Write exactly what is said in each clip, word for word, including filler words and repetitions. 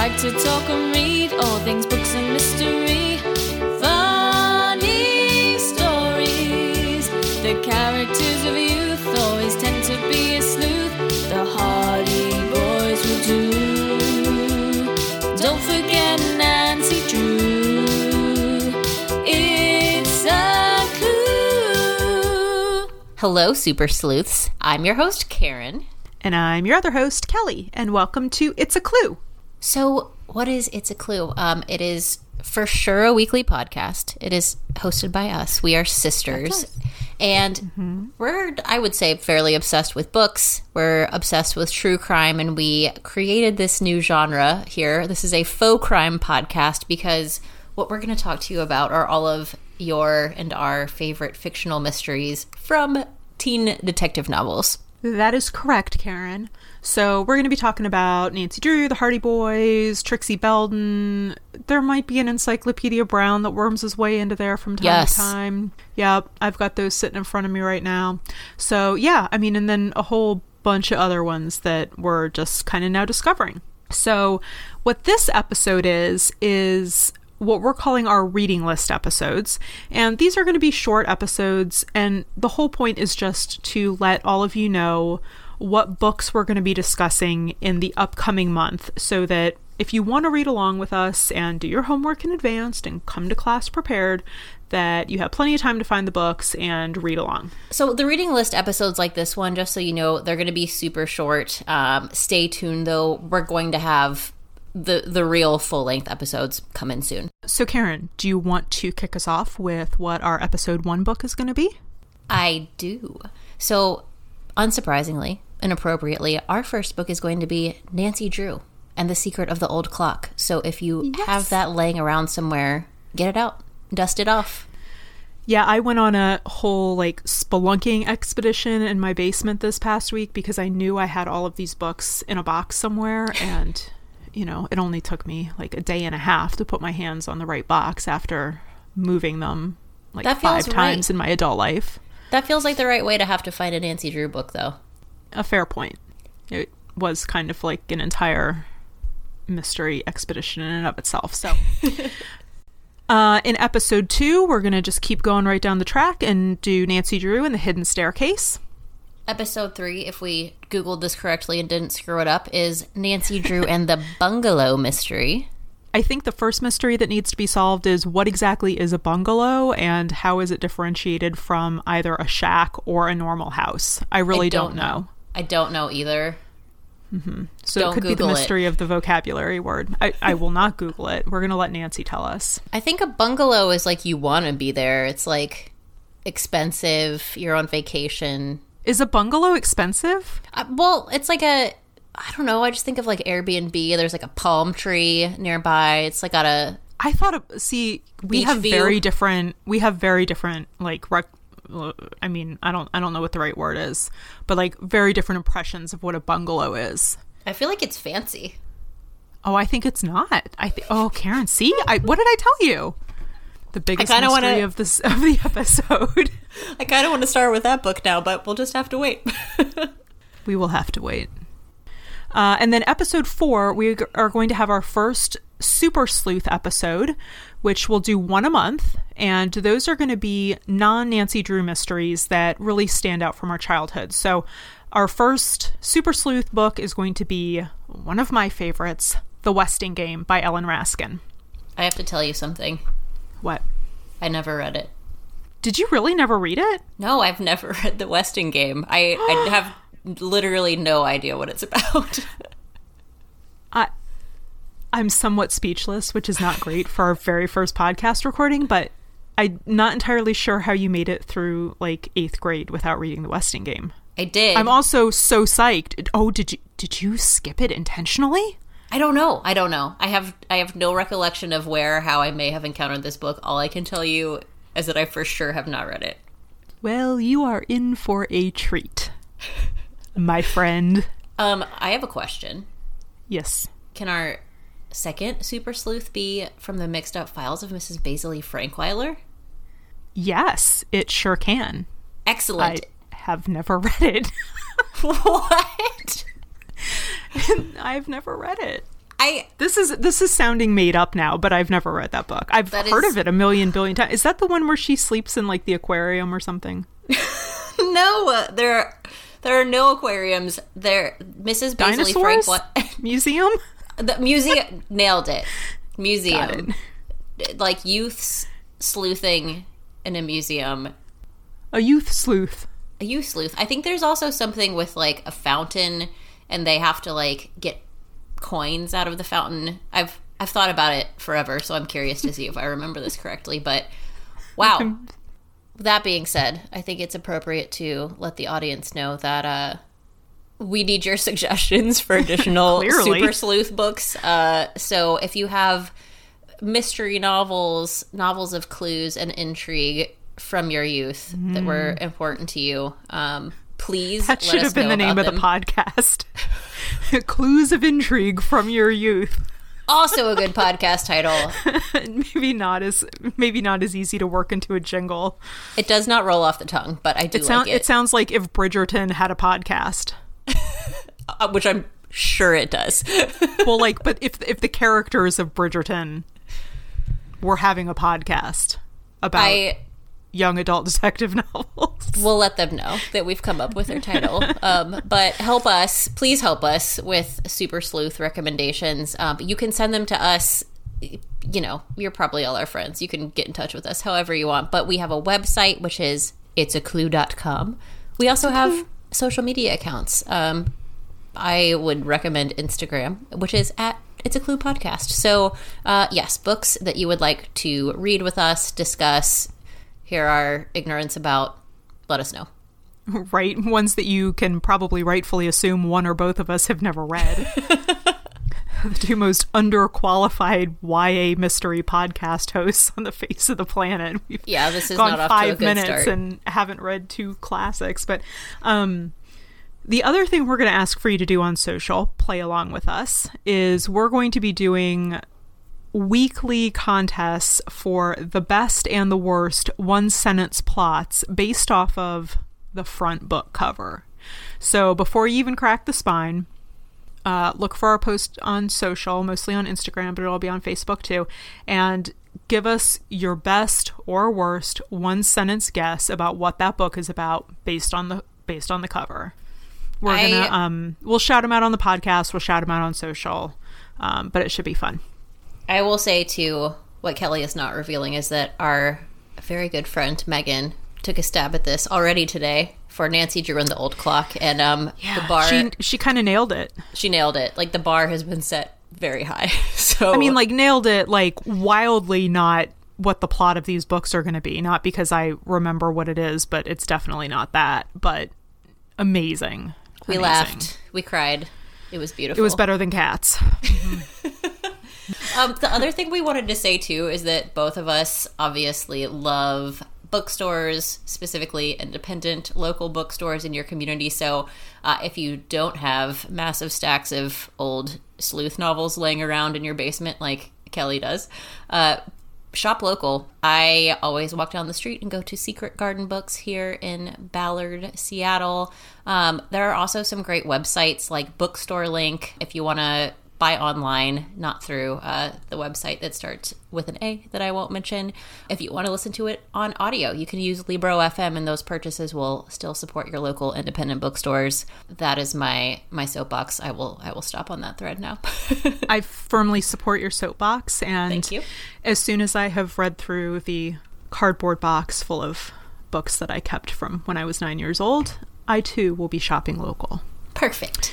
like to talk and read all things books and mystery. Funny stories. The characters of youth always tend to be a sleuth. The Hardy Boys will do. Don't forget Nancy Drew. It's a clue. Hello, Super Sleuths. I'm your host, Karen. And I'm your other host, Kelly, and welcome to It's a Clue. So what is It's a Clue? Um, it is for sure a weekly podcast. It is hosted by us. We are sisters. Us. And mm-hmm. we're, I would say, fairly obsessed with books. We're obsessed with true crime, and we created this new genre here. This is a faux crime podcast because what we're going to talk to you about are all of your and our favorite fictional mysteries from teen detective novels. That is correct, Karen. So we're going to be talking about Nancy Drew, the Hardy Boys, Trixie Belden. There might be an Encyclopedia Brown that worms his way into there from time yes. to time. Yeah, I've got those sitting in front of me right now. So yeah, I mean, and then a whole bunch of other ones that we're just kind of now discovering. So what this episode is, is what we're calling our reading list episodes. And these are going to be short episodes. And the whole point is just to let all of you know what books we're going to be discussing in the upcoming month, so that if you want to read along with us and do your homework in advance and come to class prepared, that you have plenty of time to find the books and read along. So the reading list episodes like this one, just so you know, they're going to be super short. Um, stay tuned, though. We're going to have the the real full-length episodes come in soon. So Karen, do you want to kick us off with what our episode one book is going to be? I do. So unsurprisingly and appropriately, our first book is going to be Nancy Drew and the Secret of the Old Clock. So if you yes. have that laying around somewhere, get it out, dust it off. Yeah, I went on a whole like spelunking expedition in my basement this past week because I knew I had all of these books in a box somewhere, and you know, it only took me like a day and a half to put my hands on the right box after moving them like five right. times in my adult life. That feels like the right way to have to find a Nancy Drew book, though. A fair point. It was kind of like an entire mystery expedition in and of itself. So uh, in episode two, we're going to just keep going right down the track and do Nancy Drew and the Hidden Staircase. Episode three, if we Googled this correctly and didn't screw it up, is Nancy Drew and the Bungalow Mystery. I think the first mystery that needs to be solved is what exactly is a bungalow and how is it differentiated from either a shack or a normal house? I really I don't, don't know. know. I don't know either. Mm-hmm. So don't it could Google be the mystery it. of the vocabulary word. I, I will not Google it. We're going to let Nancy tell us. I think a bungalow is like you want to be there. It's like expensive. You're on vacation. Is a bungalow expensive? Uh, well, it's like a, I don't know. I just think of like Airbnb. There's like a palm tree nearby. It's like got a. I thought, of, see, we have view. very different. We have very different like. Rec- I mean, I don't. I don't know what the right word is, but like very different impressions of what a bungalow is. I feel like it's fancy. Oh, I think it's not. I think. Oh, Karen, see, I what did I tell you? The biggest mystery wanna, of this of the episode. I kind of want to start with that book now, but we'll just have to wait. We will have to wait. Uh, and then episode four, we are going to have our first Super Sleuth episode, which we'll do one a month. And those are going to be non-Nancy Drew mysteries that really stand out from our childhood. So our first Super Sleuth book is going to be one of my favorites, The Westing Game by Ellen Raskin. I have to tell you something. What? I never read it. Did you really never read it? No, I've never read The Westing Game. I, I have literally no idea what it's about. I, I'm somewhat speechless, which is not great for our very first podcast recording, but I'm not entirely sure how you made it through like eighth grade without reading The Westing Game. I did. I'm also so psyched. Oh, did you did you skip it intentionally? I don't know. I don't know. I have I have no recollection of where or how I may have encountered this book. All I can tell you is that I for sure have not read it. Well, you are in for a treat, my friend. Um, I have a question. Yes. Can our second Super Sleuth be from the Mixed-Up Files of Missus Basil E. Frankweiler? Yes, it sure can. Excellent. I have never read it. What? I've never read it. I this is this is sounding made up now, but I've never read that book. I've that heard is, of it a million billion times. Is that the one where she sleeps in like the aquarium or something? No, there are, there are no aquariums. There, Missus Basil E. Frankweiler museum. The museum nailed it. Museum, it. Like youth sleuthing in a museum. A youth sleuth. A youth sleuth. I think there's also something with like a fountain, and they have to like get coins out of the fountain. I've I've thought about it forever, so I'm curious to see if I remember this correctly. But wow. That being said, I think it's appropriate to let the audience know that uh, we need your suggestions for additional super sleuth books. Uh, so if you have mystery novels, novels of clues and intrigue from your youth mm. that were important to you, um, please let us know about them. That should have been the name of the podcast. Clues of Intrigue from Your Youth. Also a good podcast title. Maybe not as maybe not as easy to work into a jingle. It does not roll off the tongue, but I do it sound, like it. It sounds like if Bridgerton had a podcast. uh, which I'm sure it does. Well, like, but if if the characters of Bridgerton were having a podcast about I, young adult detective novels. We'll let them know that we've come up with their title. Um, but help us, please help us with Super Sleuth recommendations. Um, you can send them to us. You know, you're probably all our friends. You can get in touch with us however you want. But we have a website, which is its a clue dot com. We also have social media accounts. Um, I would recommend Instagram, which is at It's a Clue Podcast. So, uh, yes, books that you would like to read with us, discuss, hear our ignorance about, let us know. Right. Ones that you can probably rightfully assume one or both of us have never read. The two most underqualified Y A mystery podcast hosts on the face of the planet. We've yeah, this is gone not off five to a good minutes start. And haven't read two classics. But um, the other thing we're going to ask for you to do on social, play along with us, is we're going to be doing weekly contests for the best and the worst one-sentence plots based off of the front book cover. So before you even crack the spine, uh, look for our post on social, mostly on Instagram, but it'll be on Facebook too, and give us your best or worst one-sentence guess about what that book is about based on the based on the cover. We're I... gonna um, we'll shout them out on the podcast. We'll shout them out on social, um, but it should be fun. I will say, too, what Kelly is not revealing is that our very good friend, Megan, took a stab at this already today for Nancy Drew and the Old Clock. And um, yeah, the bar... She, she kind of nailed it. She nailed it. Like, the bar has been set very high. So I mean, like, nailed it, like, wildly not what the plot of these books are going to be. Not because I remember what it is, but it's definitely not that. But amazing. We amazing. laughed. We cried. It was beautiful. It was better than Cats. Um, the other thing we wanted to say, too, is that both of us obviously love bookstores, specifically independent local bookstores in your community. So uh, if you don't have massive stacks of old sleuth novels laying around in your basement like Kelly does, uh, shop local. I always walk down the street and go to Secret Garden Books here in Ballard, Seattle. Um, there are also some great websites like Bookstore Link if you want to buy online, not through uh, the website that starts with an A that I won't mention. If you want to listen to it on audio, you can use Libro dot f m, and those purchases will still support your local independent bookstores. That is my my soapbox. I will I will stop on that thread now. I firmly support your soapbox, and thank you. As soon as I have read through the cardboard box full of books that I kept from when I was nine years old, I too will be shopping local. Perfect.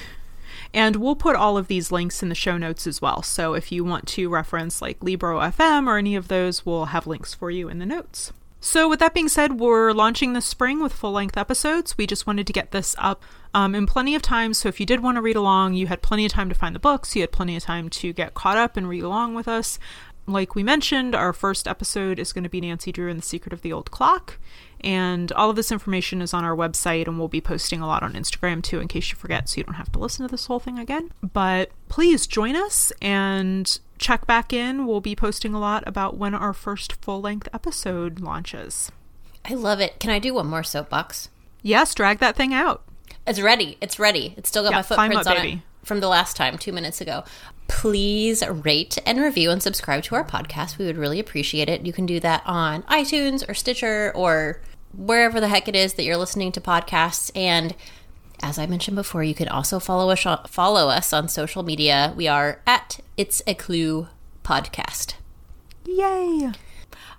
And we'll put all of these links in the show notes as well. So if you want to reference like Libro dot f m or any of those, we'll have links for you in the notes. So with that being said, we're launching this spring with full-length episodes. We just wanted to get this up um, in plenty of time. So if you did want to read along, you had plenty of time to find the books. You had plenty of time to get caught up and read along with us. Like we mentioned, our first episode is going to be Nancy Drew and the Secret of the Old Clock. And all of this information is on our website, and we'll be posting a lot on Instagram, too, in case you forget, so you don't have to listen to this whole thing again. But please join us and check back in. We'll be posting a lot about when our first full-length episode launches. I love it. Can I do one more soapbox? Yes, drag that thing out. It's ready. It's ready. It's still got yeah, my footprints up, on baby. It from the last time, two minutes ago. please rate and review and subscribe to our podcast. We would really appreciate it. You can do that on iTunes or Stitcher or wherever the heck it is that you're listening to podcasts. And as I mentioned before, you can also follow us on, follow us on social media. We are at It's a Clue Podcast. Yay!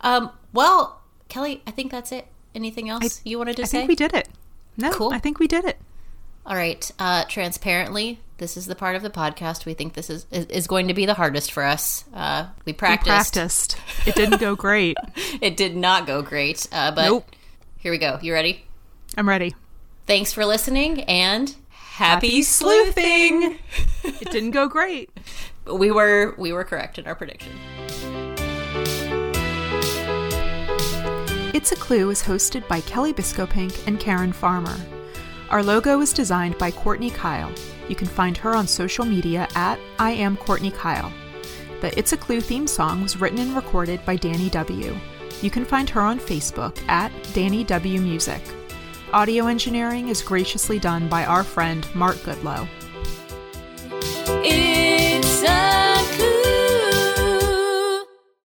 Um, well, Kelly, I think that's it. Anything else I, you wanted to I say? I think we did it. No, cool. I think we did it. All right. Uh, transparently, this is the part of the podcast we think this is is, is going to be the hardest for us. Uh, we practiced. We practiced. It didn't go great. It did not go great. Uh, but nope. Here we go. You ready? I'm ready. Thanks for listening and happy, happy sleuthing. It didn't go great. But we were we were correct in our prediction. It's a Clue is hosted by Kelly Bisco Pink and Karen Farmer. Our logo is designed by Courtney Kyle. You can find her on social media at I Am Courtney Kyle. The It's a Clue theme song was written and recorded by Danny W. You can find her on Facebook at Danny W Music. Audio engineering is graciously done by our friend Mark Goodlow. It-